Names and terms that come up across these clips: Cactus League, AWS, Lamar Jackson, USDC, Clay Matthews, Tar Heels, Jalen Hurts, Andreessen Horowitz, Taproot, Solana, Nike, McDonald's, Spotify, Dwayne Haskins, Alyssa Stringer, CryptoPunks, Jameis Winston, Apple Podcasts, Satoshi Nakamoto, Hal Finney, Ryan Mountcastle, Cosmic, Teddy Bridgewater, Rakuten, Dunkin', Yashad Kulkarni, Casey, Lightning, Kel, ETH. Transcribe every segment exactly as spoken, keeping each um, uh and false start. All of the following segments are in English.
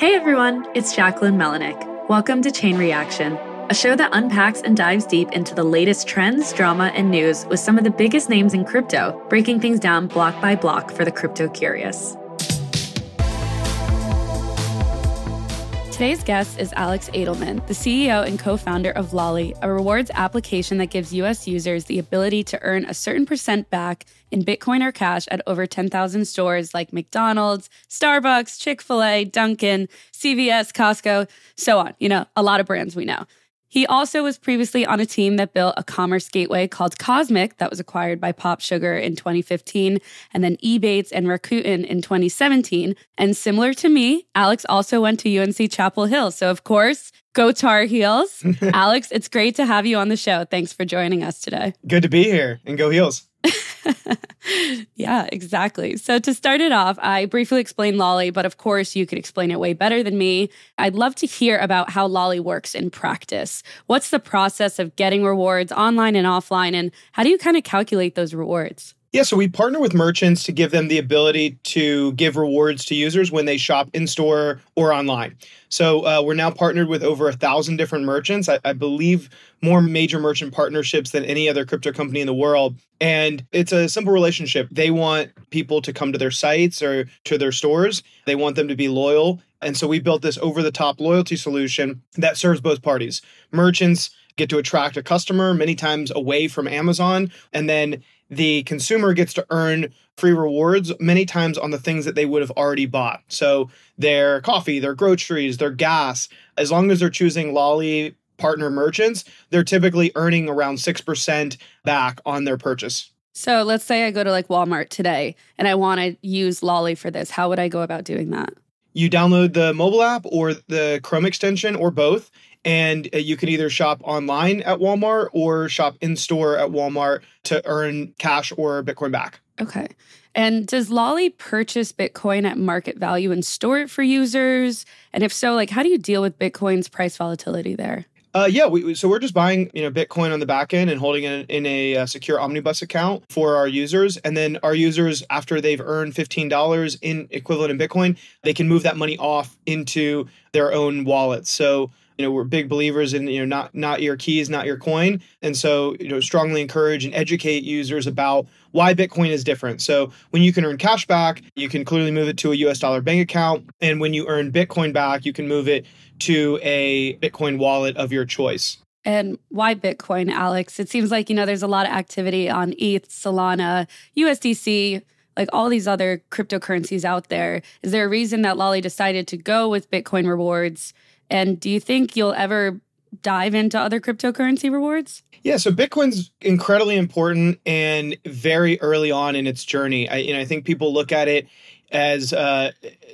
Hey everyone, it's Jacquelyn Melanick. Welcome to Chain Reaction, a show that unpacks and dives deep into the latest trends, drama, and news with some of the biggest names in crypto, breaking things down block by block for the crypto curious. Today's guest is Alex Adelman, the C E O and co-founder of Lolli, a rewards application that gives U S users the ability to earn a certain percent back in Bitcoin or cash at over ten thousand stores like McDonald's, Starbucks, Chick-fil-A, Dunkin', C V S, Costco, so on. You know, a lot of brands we know. He also was previously on a team that built a commerce gateway called Cosmic that was acquired by PopSugar in twenty fifteen, and then Ebates and Rakuten in twenty seventeen. And similar to me, Alex also went to U N C Chapel Hill. So of course, go Tar Heels. Alex, it's great to have you on the show. Thanks for joining us today. Good to be here, and go Heels. Yeah, exactly. So to start it off, I briefly explained Lolli, but of course you could explain it way better than me. I'd love to hear about how Lolli works in practice. What's the process of getting rewards online and offline, and how do you kind of calculate those rewards? Yeah, so we partner with merchants to give them the ability to give rewards to users when they shop in-store or online. So uh, we're now partnered with over a thousand different merchants. I, I believe more major merchant partnerships than any other crypto company in the world. And it's a simple relationship. They want people to come to their sites or to their stores. They want them to be loyal. And so we built this over-the-top loyalty solution that serves both parties. Merchants get to attract a customer many times away from Amazon, and then the consumer gets to earn free rewards many times on the things that they would have already bought. So their coffee, their groceries, their gas, as long as they're choosing Lolli partner merchants, they're typically earning around six percent back on their purchase. So let's say I go to like Walmart today and I want to use Lolli for this. How would I go about doing that? You download the mobile app or the Chrome extension or both. And you can either shop online at Walmart or shop in-store at Walmart to earn cash or Bitcoin back. Okay. And does Lolli purchase Bitcoin at market value and store it for users? And if so, like, how do you deal with Bitcoin's price volatility there? Uh, yeah, we, so we're just buying, you know, Bitcoin on the back end and holding it in a, in a secure omnibus account for our users. And then our users, after they've earned fifteen dollars in equivalent in Bitcoin, they can move that money off into their own wallet. So you know, we're big believers in, you know, not not your keys, not your coin. And so, you know, strongly encourage and educate users about why Bitcoin is different. So when you can earn cash back, you can clearly move it to a U S dollar bank account. And when you earn Bitcoin back, you can move it to a Bitcoin wallet of your choice. And why Bitcoin, Alex? It seems like, you know, there's a lot of activity on E T H, Solana, U S D C, like all these other cryptocurrencies out there. Is there a reason that Lolli decided to go with Bitcoin rewards? And do you think you'll ever dive into other cryptocurrency rewards? Yeah, so Bitcoin's incredibly important and very early on in its journey. I, you know, I think people look at it as uh,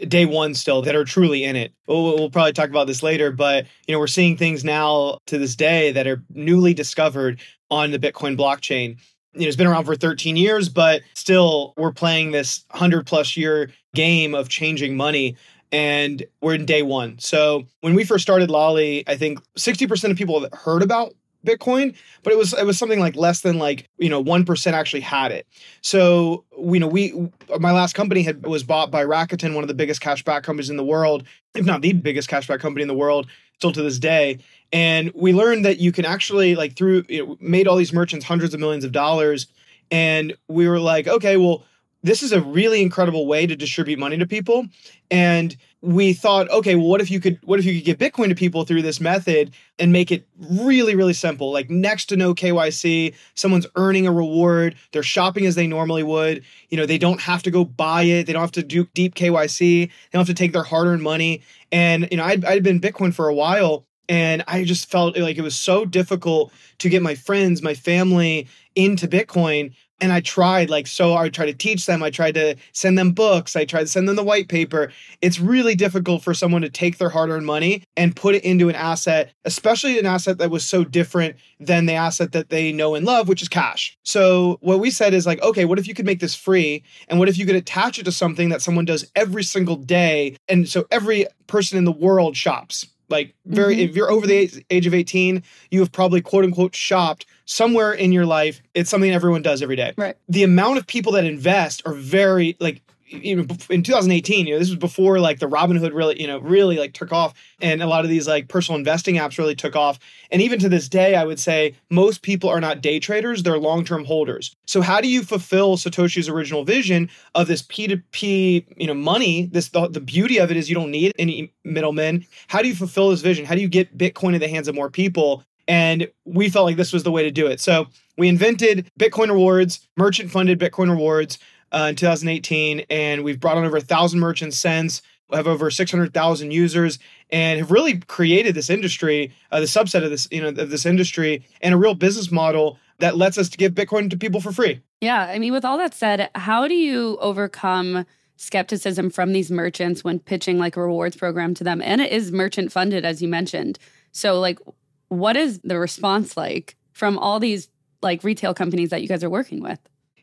day one still that are truly in it. We'll, we'll probably talk about this later, but you know, we're seeing things now to this day that are newly discovered on the Bitcoin blockchain. You know, it's been around for thirteen years, but still we're playing this one hundred plus year game of changing money. And we're in day one. So when we first started Lolli, I think sixty percent of people heard about Bitcoin, but it was it was something like less than like, you know, one percent actually had it. So, you know, we my last company had was bought by Rakuten, one of the biggest cashback companies in the world, if not the biggest cashback company in the world, still to this day. And we learned that you can actually like through, you know, made all these merchants hundreds of millions of dollars. And we were like, okay, well, this is a really incredible way to distribute money to people. And we thought, okay, well, what if you could what if you could give Bitcoin to people through this method and make it really, really simple, like next to no K Y C, someone's earning a reward, they're shopping as they normally would, you know, they don't have to go buy it, they don't have to do deep K Y C, they don't have to take their hard-earned money. And you know, I'd I'd been Bitcoin for a while. And I just felt like it was so difficult to get my friends, my family into Bitcoin. And I tried, like, so I tried to teach them. I tried to send them books. I tried to send them the white paper. It's really difficult for someone to take their hard-earned money and put it into an asset, especially an asset that was so different than the asset that they know and love, which is cash. So what we said is like, okay, what if you could make this free? And what if you could attach it to something that someone does every single day? And so every person in the world shops. Like very, mm-hmm. If you're over the age of eighteen, you have probably quote unquote shopped somewhere in your life. It's something everyone does every day. Right. The amount of people that invest are very like even in two thousand eighteen, you know, this was before like the Robinhood really, you know, really like took off, and a lot of these like personal investing apps really took off. And even to this day, I would say most people are not day traders, they're long-term holders. So how do you fulfill Satoshi's original vision of this P two P, you know, money? This the, the beauty of it is you don't need any middlemen. How do you fulfill this vision? How do you get Bitcoin in the hands of more people? And we felt like this was the way to do it. So we invented Bitcoin Rewards, merchant-funded Bitcoin Rewards uh, in two thousand eighteen, and we've brought on over one thousand merchants since. We have over six hundred thousand users and have really created this industry, uh, the subset of this, you know, of this industry, and a real business model that lets us to give Bitcoin to people for free. Yeah, I mean, with all that said, how do you overcome skepticism from these merchants when pitching like a rewards program to them? And it is merchant-funded, as you mentioned. So, like, what is the response like from all these like retail companies that you guys are working with?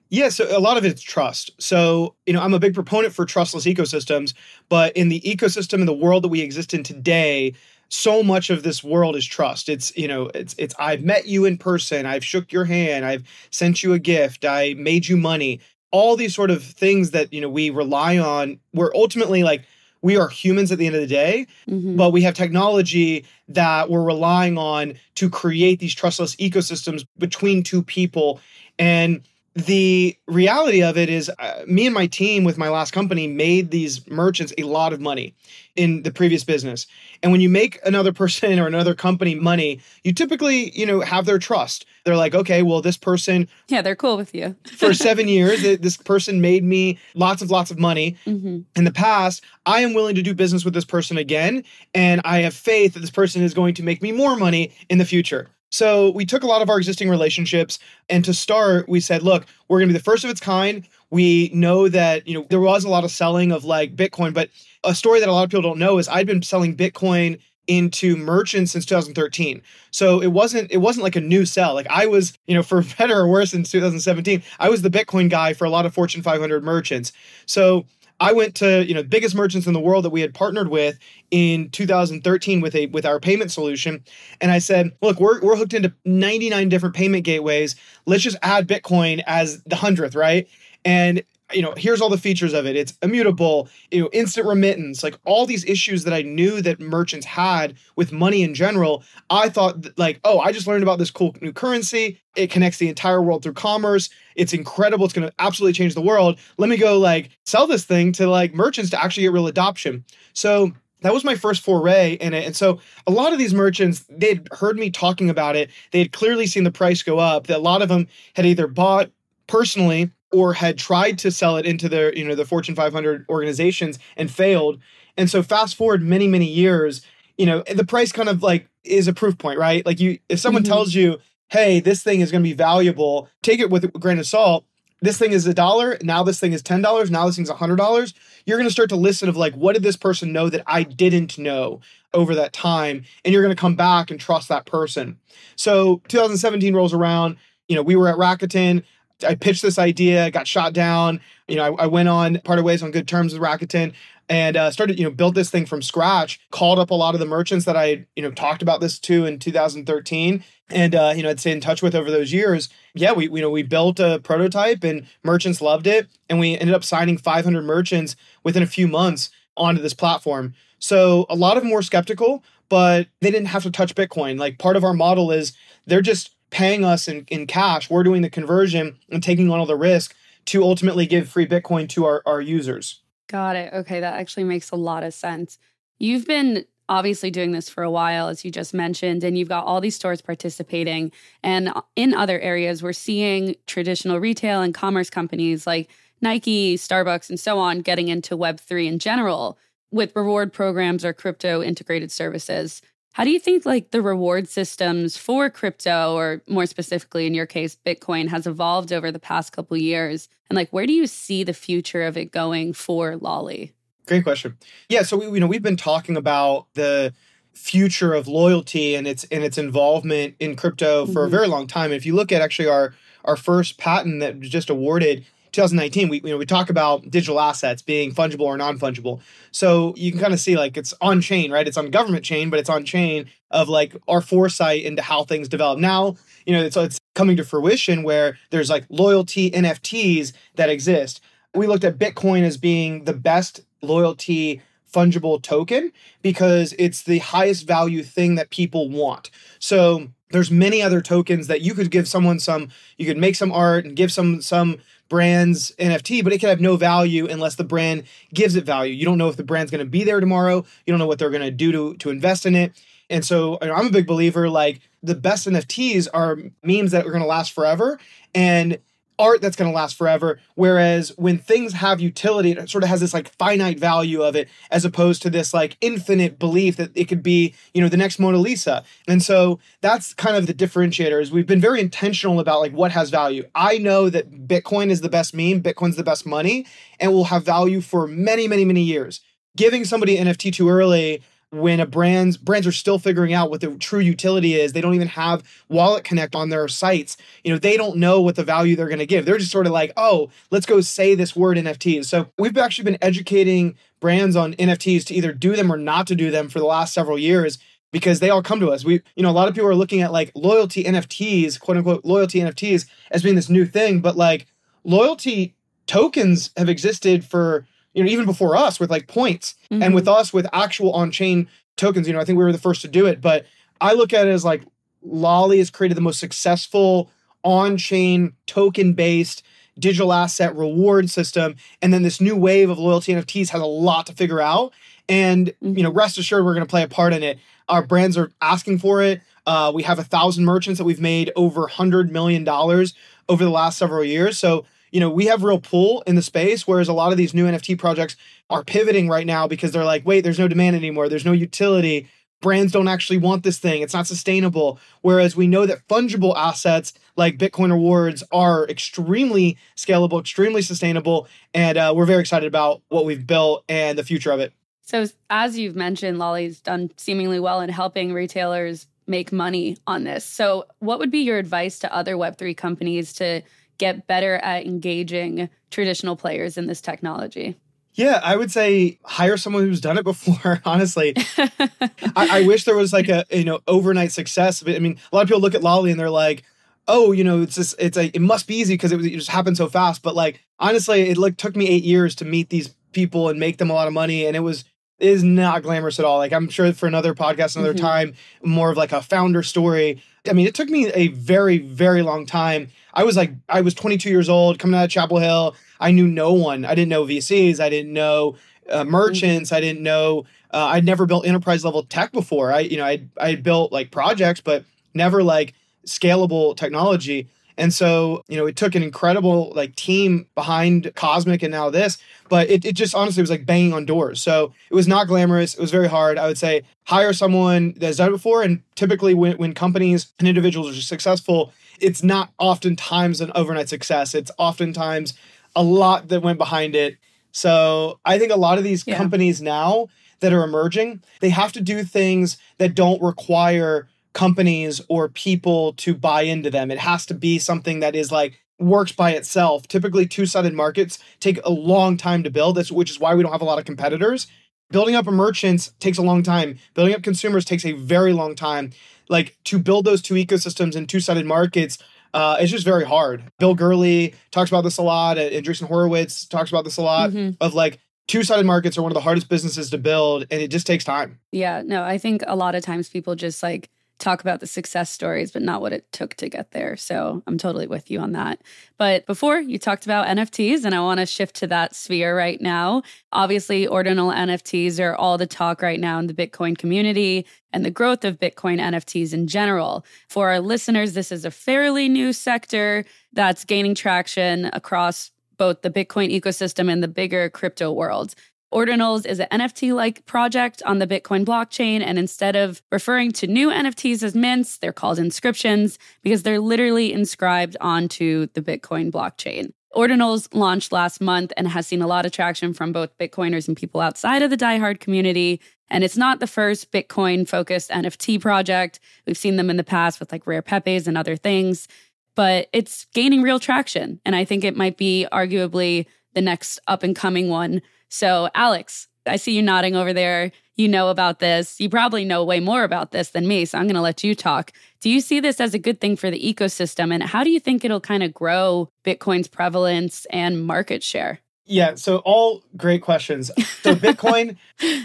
Yeah, so a lot of it's trust. So, you know, I'm a big proponent for trustless ecosystems, but in the ecosystem and the world that we exist in today, so much of this world is trust. It's, you know, it's, it's, I've met you in person, I've shook your hand, I've sent you a gift, I made you money. All these sort of things that, you know, we rely on, we're ultimately like, we are humans at the end of the day, mm-hmm. but we have technology that we're relying on to create these trustless ecosystems between two people. And the reality of it is uh, me and my team with my last company made these merchants a lot of money in the previous business. And when you make another person or another company money, you typically, you know, have their trust. They're like, okay, well, this person. Yeah, they're cool with you. For seven years, this person made me lots of lots of money mm-hmm. in the past. I am willing to do business with this person again. And I have faith that this person is going to make me more money in the future. So we took a lot of our existing relationships, and to start, we said, look, we're going to be the first of its kind. We know that, you know, there was a lot of selling of like Bitcoin, but a story that a lot of people don't know is I'd been selling Bitcoin into merchants since two thousand thirteen. So it wasn't it wasn't like a new sell. Like I was, you know, for better or worse since two thousand seventeen, I was the Bitcoin guy for a lot of Fortune five hundred merchants. So I went to, you know, biggest merchants in the world that we had partnered with in two thousand thirteen with a with our payment solution. And I said, look, we're we're hooked into ninety-nine different payment gateways. Let's just add Bitcoin as the hundredth, right? And, you know, here's all the features of it. It's immutable, you know, instant remittance, like all these issues that I knew that merchants had with money in general. I thought that, like, oh, I just learned about this cool new currency. It connects the entire world through commerce. It's incredible. It's going to absolutely change the world. Let me go like sell this thing to like merchants to actually get real adoption. So that was my first foray in it. And so a lot of these merchants, they'd heard me talking about it. They had clearly seen the price go up. That a lot of them had either bought personally or had tried to sell it into their, you know, the Fortune five hundred organizations and failed. And so fast forward many, many years, you know, the price kind of like is a proof point, right? Like you, if someone mm-hmm. tells you, hey, this thing is going to be valuable, take it with a grain of salt. This thing is a dollar. Now this thing is ten dollars. Now this thing's one hundred dollars. You're going to start to listen of like, what did this person know that I didn't know over that time? And you're going to come back and trust that person. So two thousand seventeen rolls around, you know, we were at Rakuten. I pitched this idea, got shot down. You know, I, I went on parted ways on good terms with Rakuten and uh, started, you know, built this thing from scratch, called up a lot of the merchants that I, you know, talked about this to in two thousand thirteen and, uh, you know, I'd stayed in touch with over those years. Yeah, we, you know, we built a prototype and merchants loved it. And we ended up signing five hundred merchants within a few months onto this platform. So a lot of them were skeptical, but they didn't have to touch Bitcoin. Like part of our model is they're just paying us in, in cash, we're doing the conversion and taking on all the risk to ultimately give free Bitcoin to our, our users. Got it. Okay, that actually makes a lot of sense. You've been obviously doing this for a while, as you just mentioned, and you've got all these stores participating. And in other areas, we're seeing traditional retail and commerce companies like Nike, Starbucks, and so on getting into Web three in general with reward programs or crypto integrated services. How do you think like the reward systems for crypto, or more specifically in your case, Bitcoin, has evolved over the past couple of years? And like, where do you see the future of it going for Lolli? Great question. Yeah, so we you know we've been talking about the future of loyalty and its and its involvement in crypto for mm-hmm. a very long time. And if you look at actually our our first patent that was just awarded twenty nineteen, we you know we talk about digital assets being fungible or non-fungible. So you can kind of see like it's on chain, right? It's on government chain, but it's on chain of like our foresight into how things develop. Now, you know, it's, it's coming to fruition where there's like loyalty N F Ts that exist. We looked at Bitcoin as being the best loyalty fungible token because it's the highest value thing that people want. So there's many other tokens that you could give someone some, you could make some art and give some some brand's N F T, but it could have no value unless the brand gives it value. You don't know if the brand's going to be there tomorrow. You don't know what they're going to do to to invest in it. And so I'm a big believer, like, the best N F Ts are memes that are going to last forever and art that's going to last forever. Whereas when things have utility, it sort of has this like finite value of it, as opposed to this like infinite belief that it could be, you know, the next Mona Lisa. And so that's kind of the differentiator, is we've been very intentional about like what has value. I know that Bitcoin is the best meme, Bitcoin's the best money, and will have value for many, many, many years. Giving somebody an N F T too early, when a brand's brands are still figuring out what the true utility is, they don't even have Wallet Connect on their sites. You know, they don't know what the value they're going to give. They're just sort of like, oh, let's go say this word N F Ts. So we've actually been educating brands on N F Ts to either do them or not to do them for the last several years, because they all come to us. We, you know, a lot of people are looking at like loyalty N F Ts, quote unquote, loyalty N F Ts as being this new thing, but like loyalty tokens have existed for, you know, even before us with like points mm-hmm. and with us with actual on-chain tokens. You know, I think we were the first to do it, but I look at it as like Lolli has created the most successful on-chain token-based digital asset reward system. And then this new wave of loyalty N F Ts has a lot to figure out. And, mm-hmm. you know, rest assured, we're going to play a part in it. Our brands are asking for it. Uh, we have a thousand merchants that we've made over one hundred million dollars over the last several years. So, you know, we have real pull in the space, whereas a lot of these new N F T projects are pivoting right now because they're like, wait, there's no demand anymore. There's no utility. Brands don't actually want this thing. It's not sustainable. Whereas we know that fungible assets like Bitcoin rewards are extremely scalable, extremely sustainable. And uh, we're very excited about what we've built and the future of it. So as you've mentioned, Lolli's done seemingly well in helping retailers make money on this. So what would be your advice to other Web three companies to get better at engaging traditional players in this technology? Yeah, I would say hire someone who's done it before, honestly. I, I wish there was like a, you know, overnight success. But I mean, a lot of people look at Lolli and they're like, oh, you know, it's just, it's a, it must be easy because it, it just happened so fast. But like, honestly, it like took me eight years to meet these people and make them a lot of money. And it was, it is not glamorous at all. Like, I'm sure for another podcast, another mm-hmm. time, more of like a founder story. I mean, it took me a very, very long time. I was like, I was twenty-two years old, coming out of Chapel Hill. I knew no one. I didn't know V Cs. I didn't know uh, merchants. Mm-hmm. I didn't know, uh, I'd never built enterprise level tech before. I, you know, I I built like projects, but never like scalable technology. And so, you know, it took an incredible like team behind Cosmic and now this, but it, it just honestly was like banging on doors. So it was not glamorous. It was very hard. I would say hire someone that's done it before. And typically when, when companies and individuals are successful, it's not oftentimes an overnight success. It's oftentimes a lot that went behind it. So I think a lot of these yeah. companies now that are emerging, they have to do things that don't require companies or people to buy into them. It has to be something that is like works by itself. Typically two-sided markets take a long time to build, which is why we don't have a lot of competitors. Building up a merchants takes a long time. Building up consumers takes a very long time. Like to build those two ecosystems and two-sided markets, uh, it's just very hard. Bill Gurley talks about this a lot. Andreessen Horowitz talks about this a lot mm-hmm. of like, two-sided markets are one of the hardest businesses to build and it just takes time. Yeah, no, I think a lot of times people just like talk about the success stories, but not what it took to get there. So I'm totally with you on that. But before, you talked about N F Ts, and I want to shift to that sphere right now. Obviously, ordinal N F Ts are all the talk right now in the Bitcoin community and the growth of Bitcoin N F Ts in general. For our listeners, this is a fairly new sector that's gaining traction across both the Bitcoin ecosystem and the bigger crypto world. Ordinals is an N F T-like project on the Bitcoin blockchain, and instead of referring to new N F Ts as mints, they're called inscriptions because they're literally inscribed onto the Bitcoin blockchain. Ordinals launched last month and has seen a lot of traction from both Bitcoiners and people outside of the diehard community, and it's not the first Bitcoin-focused N F T project. We've seen them in the past with like Rare Pepes and other things, but it's gaining real traction, and I think it might be arguably the next up-and-coming one. So, Alex, I see you nodding over there. You know about this. You probably know way more about this than me, so I'm going to let you talk. Do you see this as a good thing for the ecosystem, and how do you think it'll kind of grow Bitcoin's prevalence and market share? Yeah, so all great questions. So Bitcoin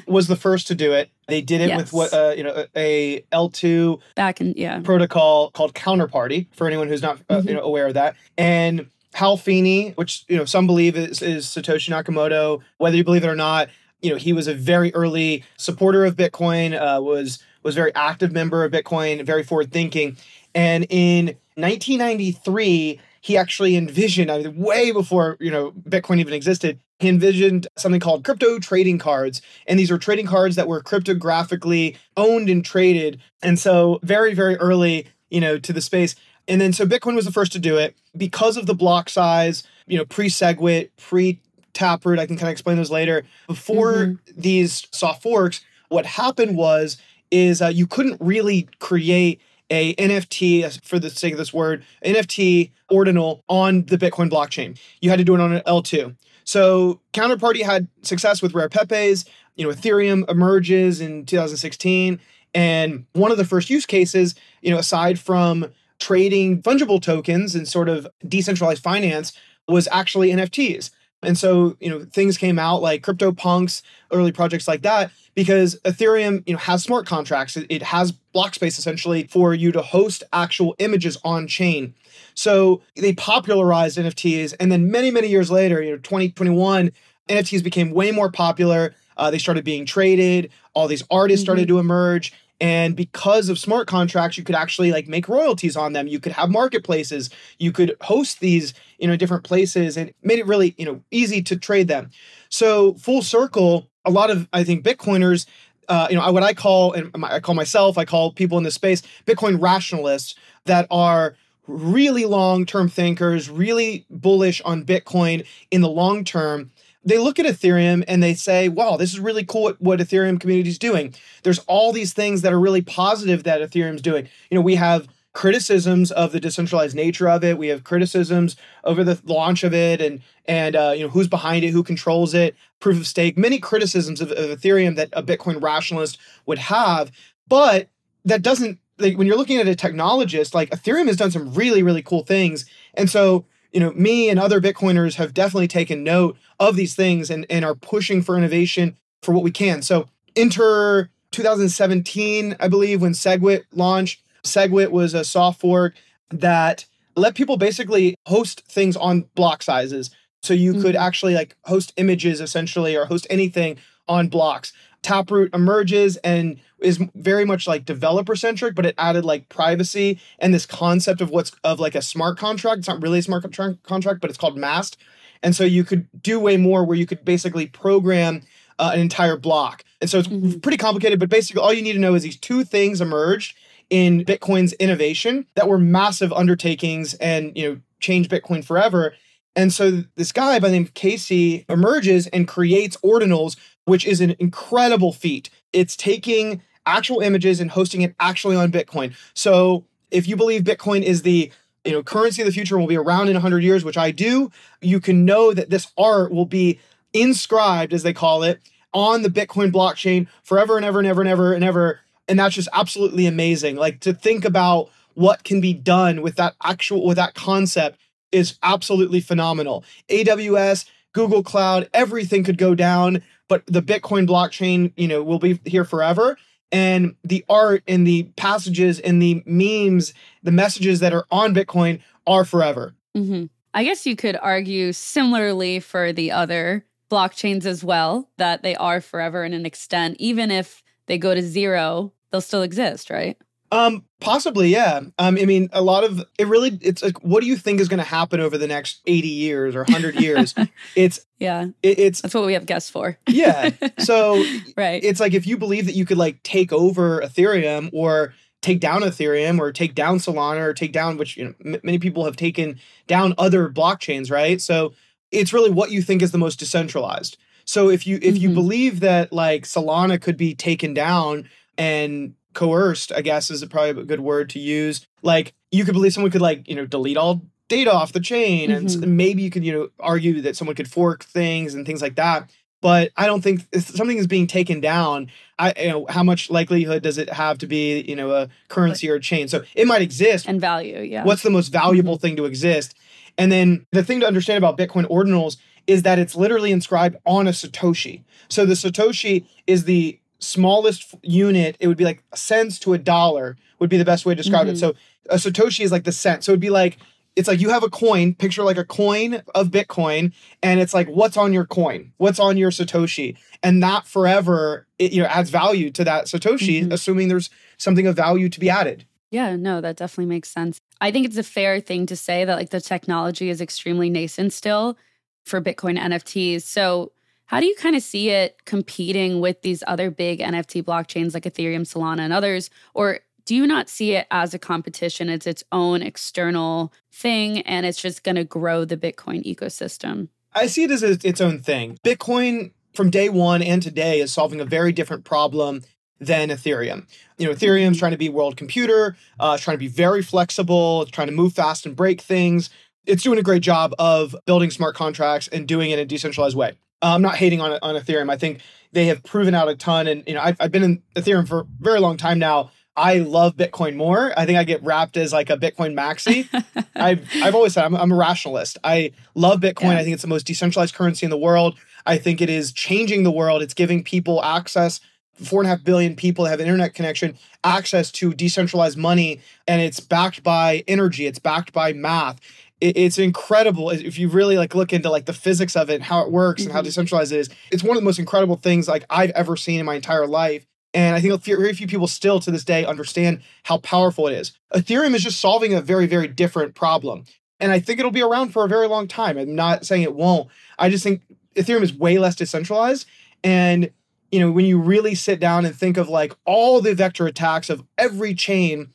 was the first to do it. They did it yes. with what uh, you know a L two back in, yeah. protocol called Counterparty. For anyone who's not uh, mm-hmm. you know aware of that, and Hal Finney, which you know some believe is, is Satoshi Nakamoto. Whether you believe it or not, you know he was a very early supporter of Bitcoin. Uh, was was a very active member of Bitcoin, very forward thinking, and in nineteen ninety-three. He actually envisioned, I mean, way before you know Bitcoin even existed, he envisioned something called crypto trading cards. And these were trading cards that were cryptographically owned and traded. And so very, very early, you know, to the space. And then so Bitcoin was the first to do it because of the block size, you know, pre-SegWit, pre-Taproot. I can kind of explain those later. Before mm-hmm. these soft forks, what happened was is uh, you couldn't really create a N F T, for the sake of this word, N F T ordinal on the Bitcoin blockchain. You had to do it on an L two. So Counterparty had success with Rare Pepes. You know, Ethereum emerges in two thousand sixteen. And one of the first use cases, you know, aside from trading fungible tokens and sort of decentralized finance, was actually N F Ts. And so, you know, things came out like CryptoPunks, early projects like that, because Ethereum, you know, has smart contracts. It has block space essentially for you to host actual images on chain. So they popularized N F Ts. And then many, many years later, you know, twenty twenty-one, N F Ts became way more popular. Uh, they started being traded. All these artists mm-hmm. started to emerge. And because of smart contracts, you could actually like make royalties on them. You could have marketplaces. You could host these, you know, different places, and made it really, you know, easy to trade them. So full circle, a lot of, I think, Bitcoiners, uh, you know, what I call, and I call myself, I call people in this space, Bitcoin rationalists that are really long-term thinkers, really bullish on Bitcoin in the long term. They look at Ethereum and they say, wow, this is really cool what, what Ethereum community is doing. There's all these things that are really positive that Ethereum's doing. You know, we have criticisms of the decentralized nature of it. We have criticisms over the launch of it and, and uh, you know, who's behind it, who controls it, proof of stake, many criticisms of, of Ethereum that a Bitcoin rationalist would have. But that doesn't, like, when you're looking at a technologist, like Ethereum has done some really, really cool things. And so, you know, me and other Bitcoiners have definitely taken note of these things and, and are pushing for innovation for what we can. So enter two thousand seventeen, I believe, when SegWit launched. SegWit was a soft fork that let people basically host things on block sizes. So you mm-hmm. could actually like host images essentially or host anything on blocks. Taproot emerges and is very much like developer centric, but it added like privacy and this concept of what's of like a smart contract. It's not really a smart contra- contract, but it's called Mast. And so you could do way more where you could basically program uh, an entire block. And so it's mm-hmm. pretty complicated, but basically all you need to know is these two things emerged in Bitcoin's innovation that were massive undertakings and, you know, changed Bitcoin forever. And so this guy by the name of Casey emerges and creates Ordinals, which is an incredible feat. It's taking actual images and hosting it actually on Bitcoin. So if you believe Bitcoin is the, you know, currency of the future and will be around in one hundred years, which I do, you can know that this art will be inscribed, as they call it, on the Bitcoin blockchain forever and ever and ever and ever and ever. And that's just absolutely amazing. Like, to think about what can be done with that actual, with that concept is absolutely phenomenal. A W S, Google Cloud, everything could go down, but the Bitcoin blockchain, you know, will be here forever. And the art and the passages and the memes, the messages that are on Bitcoin are forever. Mm-hmm. I guess you could argue similarly for the other blockchains as well, that they are forever in an extent. Even if they go to zero, they'll still exist, right? Um, possibly, yeah. Um, I mean, a lot of it really, it's like, what do you think is going to happen over the next eighty years or one hundred years? It's, yeah, it, it's, that's what we have guests for. Yeah. So, right. It's like, if you believe that you could like take over Ethereum or take down Ethereum or take down Solana or take down, which, you know, m- many people have taken down other blockchains, right? So, it's really what you think is the most decentralized. So, if you, if you mm-hmm. believe that like Solana could be taken down and coerced, I guess is probably a good word to use. Like, you could believe someone could like, you know, delete all data off the chain mm-hmm. and maybe you could, you know, argue that someone could fork things and things like that. But I don't think if something is being taken down, I, you know, how much likelihood does it have to be, you know, a currency or a chain? So it might exist. And value, yeah. What's the most valuable mm-hmm. thing to exist? And then the thing to understand about Bitcoin ordinals is that it's literally inscribed on a Satoshi. So the Satoshi is the smallest unit. It would be like cents to a dollar would be the best way to describe mm-hmm. it. So a Satoshi is like the cent. So it'd be like, it's like you have a coin, picture like a coin of Bitcoin, and it's like, what's on your coin? What's on your Satoshi? And that forever, it, you know, adds value to that Satoshi, mm-hmm. assuming there's something of value to be added. Yeah, no, that definitely makes sense. I think it's a fair thing to say that like the technology is extremely nascent still for Bitcoin N F Ts. So how do you kind of see it competing with these other big N F T blockchains like Ethereum, Solana, and others? Or do you not see it as a competition? It's its own external thing, and it's just going to grow the Bitcoin ecosystem. I see it as a, its own thing. Bitcoin from day one and today is solving a very different problem than Ethereum. You know, Ethereum's trying to be world computer, uh, it's trying to be very flexible, it's trying to move fast and break things. It's doing a great job of building smart contracts and doing it in a decentralized way. Uh, I'm not hating on on Ethereum. I think they have proven out a ton. And, you know, I've, I've been in Ethereum for a very long time now. I love Bitcoin more. I think I get wrapped as like a Bitcoin maxi. I've, I've always said I'm, I'm a rationalist. I love Bitcoin. Yeah. I think it's the most decentralized currency in the world. I think it is changing the world. It's giving people access, four and a half billion people that have an internet connection, access to decentralized money. And it's backed by energy. It's backed by math. It, it's incredible. If you really like look into like the physics of it and how it works mm-hmm. and how decentralized it is, it's one of the most incredible things like I've ever seen in my entire life. And I think very few people still to this day understand how powerful it is. Ethereum is just solving a very, very different problem. And I think it'll be around for a very long time. I'm not saying it won't. I just think Ethereum is way less decentralized. And, you know, when you really sit down and think of like all the vector attacks of every chain,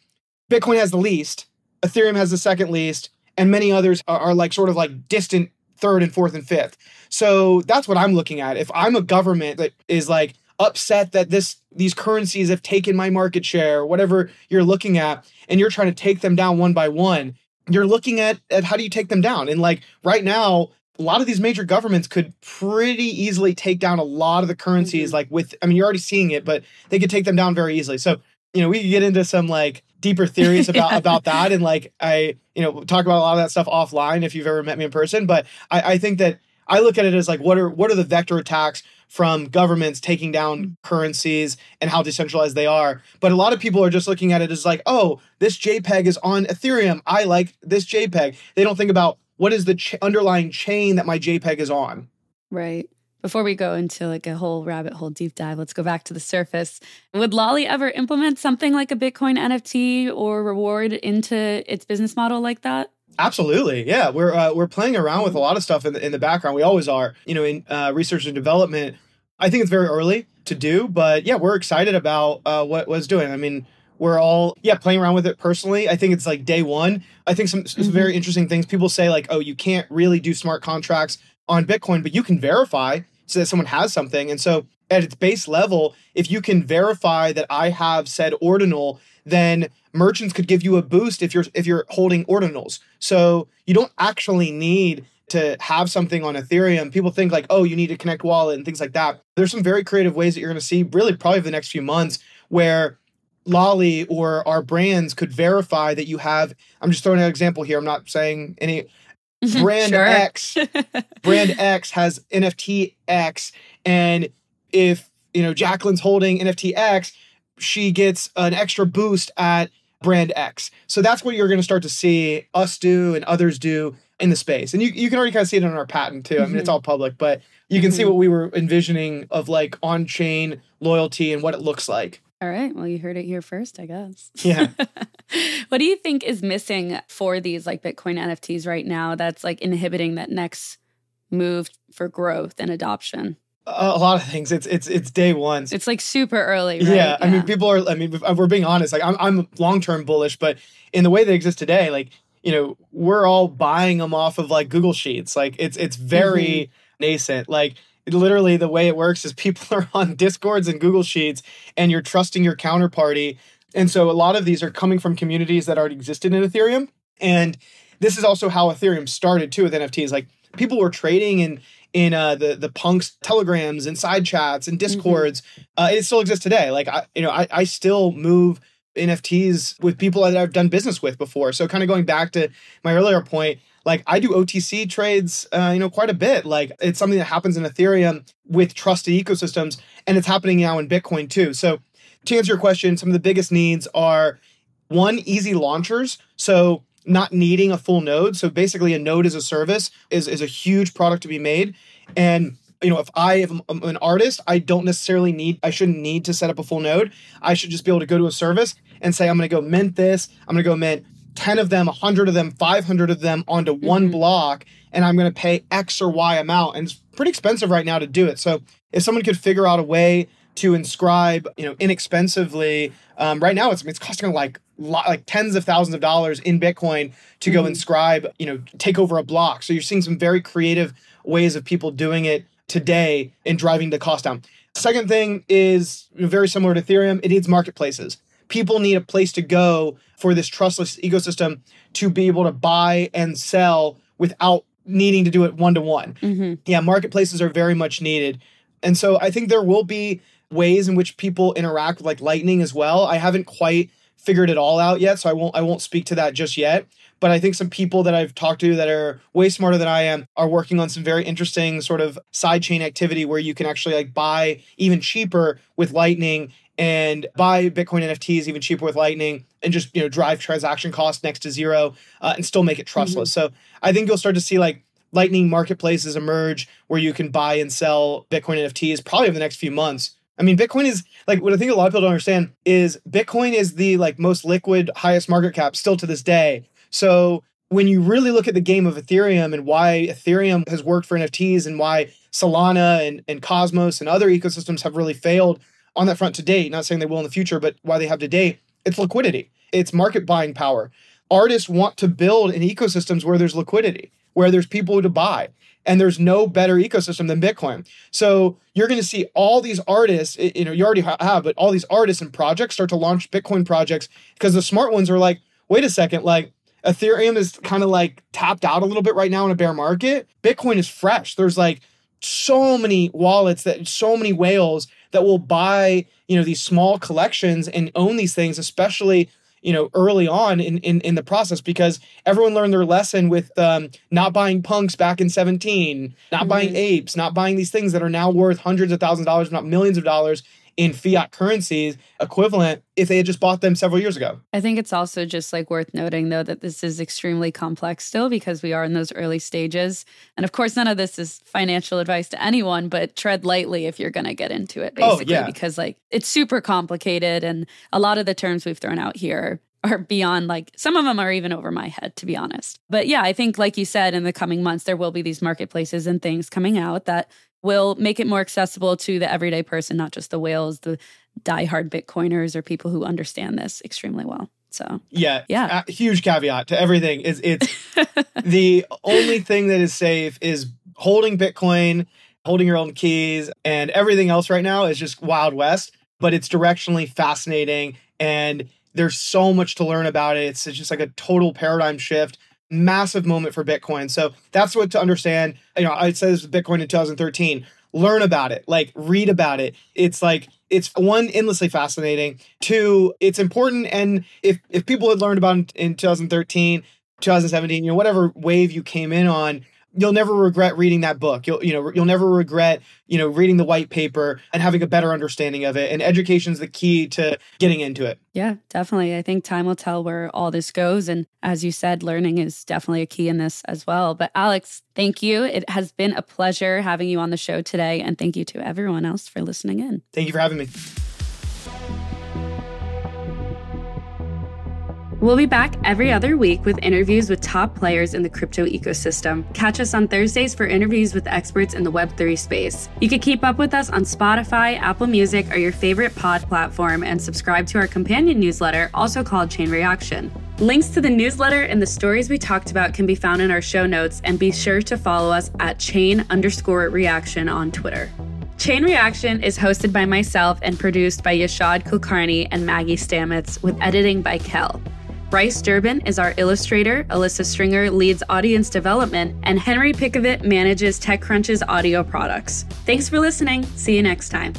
Bitcoin has the least, Ethereum has the second least, and many others are, are like sort of like distant third and fourth and fifth. So that's what I'm looking at. If I'm a government that is like, upset that this these currencies have taken my market share, or whatever you're looking at, and you're trying to take them down one by one, you're looking at, at how do you take them down? And like right now, a lot of these major governments could pretty easily take down a lot of the currencies mm-hmm. like with, I mean, you're already seeing it, but they could take them down very easily. So, you know, we could get into some like deeper theories about, yeah. about that. And like, I, you know, talk about a lot of that stuff offline if you've ever met me in person. But I, I think that I look at it as like, what are what are the vector attacks from governments taking down currencies and how decentralized they are? But a lot of people are just looking at it as like, oh, this JPEG is on Ethereum. I like this JPEG. They don't think about what is the ch- underlying chain that my JPEG is on. Right. Before we go into like a whole rabbit hole deep dive, let's go back to the surface. Would Lolli ever implement something like a Bitcoin N F T or reward into its business model like that? Absolutely. Yeah. We're uh, we're playing around with a lot of stuff in the, in the background. We always are, you know, in uh, research and development. I think it's very early to do, but yeah, we're excited about uh, what was doing. I mean, we're all, yeah, playing around with it personally. I think it's like day one. I think some, some mm-hmm. very interesting things people say like, oh, you can't really do smart contracts on Bitcoin, but you can verify so that someone has something. And so at its base level, if you can verify that I have said ordinal, then merchants could give you a boost if you're if you're holding ordinals. So you don't actually need to have something on Ethereum. People think like, oh, you need to connect wallet and things like that. There's some very creative ways that you're going to see really probably the next few months where Lolli or our brands could verify that you have, I'm just throwing out an example here. I'm not saying any... Brand sure. X, Brand X has N F T X, and if you know Jacquelyn's holding N F T X, she gets an extra boost at Brand X. So that's what you're going to start to see us do and others do in the space, and you you can already kind of see it in our patent too. I mean, mm-hmm. it's all public, but you can mm-hmm. see what we were envisioning of like on-chain loyalty and what it looks like. All right. Well, you heard it here first, I guess. Yeah. What do you think is missing for these like Bitcoin N F Ts right now that's like inhibiting that next move for growth and adoption? Uh, a lot of things. It's it's it's day one. It's like super early, right? Yeah. yeah. I mean, people are, I mean, we're being honest. Like I'm, I'm long-term bullish, but in the way they exist today, like, you know, we're all buying them off of like Google Sheets. Like it's, it's very mm-hmm. nascent. Like, literally, the way it works is people are on Discords and Google Sheets, and you're trusting your counterparty. And so a lot of these are coming from communities that already existed in Ethereum. And this is also how Ethereum started, too, with N F Ts. Like, people were trading in in uh, the, the punks, telegrams, and side chats, and Discords. Mm-hmm. Uh, it still exists today. Like, I, you know, I, I still move N F Ts with people that I've done business with before. So kind of going back to my earlier point, Like, I do O T C trades, uh, you know, quite a bit. Like, it's something that happens in Ethereum with trusted ecosystems, and it's happening now in Bitcoin too. So to answer your question, some of the biggest needs are, one, easy launchers. So not needing a full node. So basically a node as a service is, is a huge product to be made. And, you know, if I am an artist, I don't necessarily need, I shouldn't need to set up a full node. I should just be able to go to a service and say, I'm going to go mint this. I'm going to go mint ten of them, one hundred of them, five hundred of them onto mm-hmm. one block, and I'm going to pay X or Y amount. And it's pretty expensive right now to do it. So if someone could figure out a way to inscribe, you know, inexpensively, um, right now it's, it's costing like like tens of thousands of dollars in Bitcoin to mm-hmm. go inscribe, you know, take over a block. So you're seeing some very creative ways of people doing it today and driving the cost down. Second thing is very similar to Ethereum. It needs marketplaces. People need a place to go for this trustless ecosystem to be able to buy and sell without needing to do it one-to-one. Mm-hmm. Yeah, marketplaces are very much needed. And so I think there will be ways in which people interact with like Lightning as well. I haven't quite figured it all out yet, so I won't I won't speak to that just yet. But I think some people that I've talked to that are way smarter than I am are working on some very interesting sort of sidechain activity where you can actually like buy even cheaper with Lightning and buy Bitcoin N F Ts even cheaper with Lightning and just, you know, drive transaction costs next to zero uh, and still make it trustless. Mm-hmm. So I think you'll start to see like Lightning marketplaces emerge where you can buy and sell Bitcoin N F Ts probably over the next few months. I mean, Bitcoin is like, what I think a lot of people don't understand is Bitcoin is the like most liquid, highest market cap still to this day. So when you really look at the game of Ethereum and why Ethereum has worked for N F Ts and why Solana and, and Cosmos and other ecosystems have really failed on that front to date, not saying they will in the future, but why they have to date, it's liquidity. It's market buying power. Artists want to build in ecosystems where there's liquidity, where there's people to buy. And there's no better ecosystem than Bitcoin. So you're going to see all these artists, you know, you already have, but all these artists and projects start to launch Bitcoin projects because the smart ones are like, wait a second, like Ethereum is kind of like tapped out a little bit right now in a bear market. Bitcoin is fresh. There's like so many wallets that so many whales that will buy, you know, these small collections and own these things, especially, you know, early on in, in, in the process, because everyone learned their lesson with um, not buying punks back in seventeen, not mm-hmm. buying apes, not buying these things that are now worth hundreds of thousands of dollars, if not millions of dollars in fiat currencies equivalent if they had just bought them several years ago. I think it's also just like worth noting, though, that this is extremely complex still because we are in those early stages. And of course, none of this is financial advice to anyone, but tread lightly if you're going to get into it, basically, oh, yeah. because like it's super complicated. And a lot of the terms we've thrown out here are beyond, like, some of them are even over my head, to be honest. But yeah, I think, like you said, in the coming months, there will be these marketplaces and things coming out that will make it more accessible to the everyday person, not just the whales, the diehard Bitcoiners or people who understand this extremely well. So yeah, yeah. A huge caveat to everything is it's the only thing that is safe is holding Bitcoin, holding your own keys, and everything else right now is just Wild West, but it's directionally fascinating. And there's so much to learn about it. It's just like a total paradigm shift. Massive moment for Bitcoin. So that's what to understand. You know, I said this with Bitcoin in two thousand thirteen. Learn about it. Like, read about it. It's like, it's one, endlessly fascinating. Two, it's important. And if, if people had learned about it in two thousand thirteen, two thousand seventeen, you know, whatever wave you came in on, you'll never regret reading that book. You'll, you know, you'll never regret, you know, reading the white paper and having a better understanding of it. And education's the key to getting into it. Yeah, definitely. I think time will tell where all this goes. And as you said, learning is definitely a key in this as well. But Alex, thank you. It has been a pleasure having you on the show today. And thank you to everyone else for listening in. Thank you for having me. We'll be back every other week with interviews with top players in the crypto ecosystem. Catch us on Thursdays for interviews with experts in the Web three space. You can keep up with us on Spotify, Apple Music, or your favorite pod platform, and subscribe to our companion newsletter, also called Chain Reaction. Links to the newsletter and the stories we talked about can be found in our show notes, and be sure to follow us at chain underscore reaction on Twitter. Chain Reaction is hosted by myself and produced by Yashad Kulkarni and Maggie Stamets, with editing by Kel. Bryce Durbin is our illustrator, Alyssa Stringer leads audience development, and Henry Pickavit manages TechCrunch's audio products. Thanks for listening. See you next time.